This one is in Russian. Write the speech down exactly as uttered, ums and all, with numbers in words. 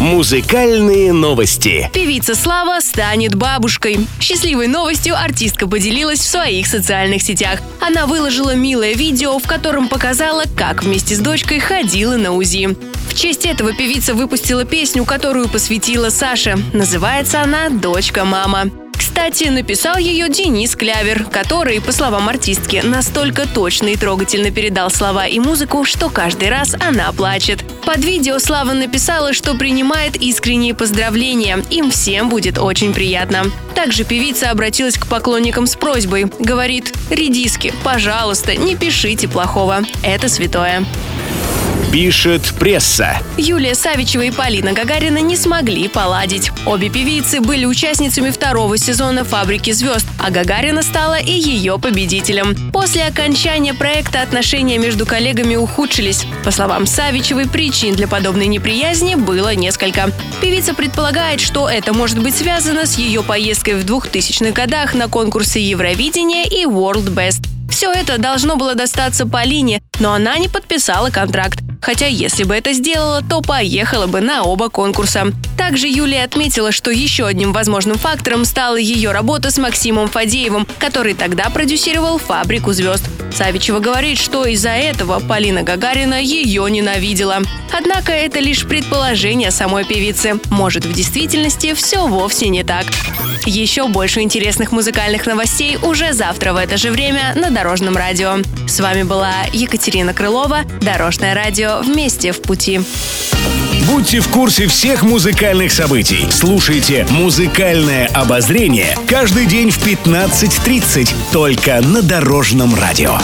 Музыкальные новости. Певица Слава станет бабушкой. Счастливой новостью артистка поделилась в своих социальных сетях. Она выложила милое видео, в котором показала, как вместе с дочкой ходила на УЗИ. В честь этого певица выпустила песню, которую посвятила Саше. Называется она «Дочка-мама». Кстати, написал ее Денис Клявер, который, по словам артистки, настолько точно и трогательно передал слова и музыку, что каждый раз она плачет. Под видео Слава написала, что принимает искренние поздравления. Им всем будет очень приятно. Также певица обратилась к поклонникам с просьбой. Говорит: «Редиски, пожалуйста, не пишите плохого. Это святое». Пишет пресса. Юлия Савичева и Полина Гагарина не смогли поладить. Обе певицы были участницами второго сезона «Фабрики звезд», а Гагарина стала и ее победителем. После окончания проекта отношения между коллегами ухудшились. По словам Савичевой, причин для подобной неприязни было несколько. Певица предполагает, что это может быть связано с ее поездкой в двухтысячных годах на конкурсы Евровидения и World Best. Все это должно было достаться Полине, но она не подписала контракт. Хотя, если бы это сделала, то поехала бы на оба конкурса. Также Юлия отметила, что еще одним возможным фактором стала ее работа с Максимом Фадеевым, который тогда продюсировал «Фабрику звезд». Савичева говорит, что из-за этого Полина Гагарина ее ненавидела. Однако это лишь предположение самой певицы. Может, в действительности все вовсе не так. Еще больше интересных музыкальных новостей уже завтра в это же время на Дорожном радио. С вами была Екатерина Крылова, Дорожное радио, вместе в пути. Будьте в курсе всех музыкальных событий. Слушайте «Музыкальное обозрение» каждый день в пятнадцать тридцать только на Дорожном радио.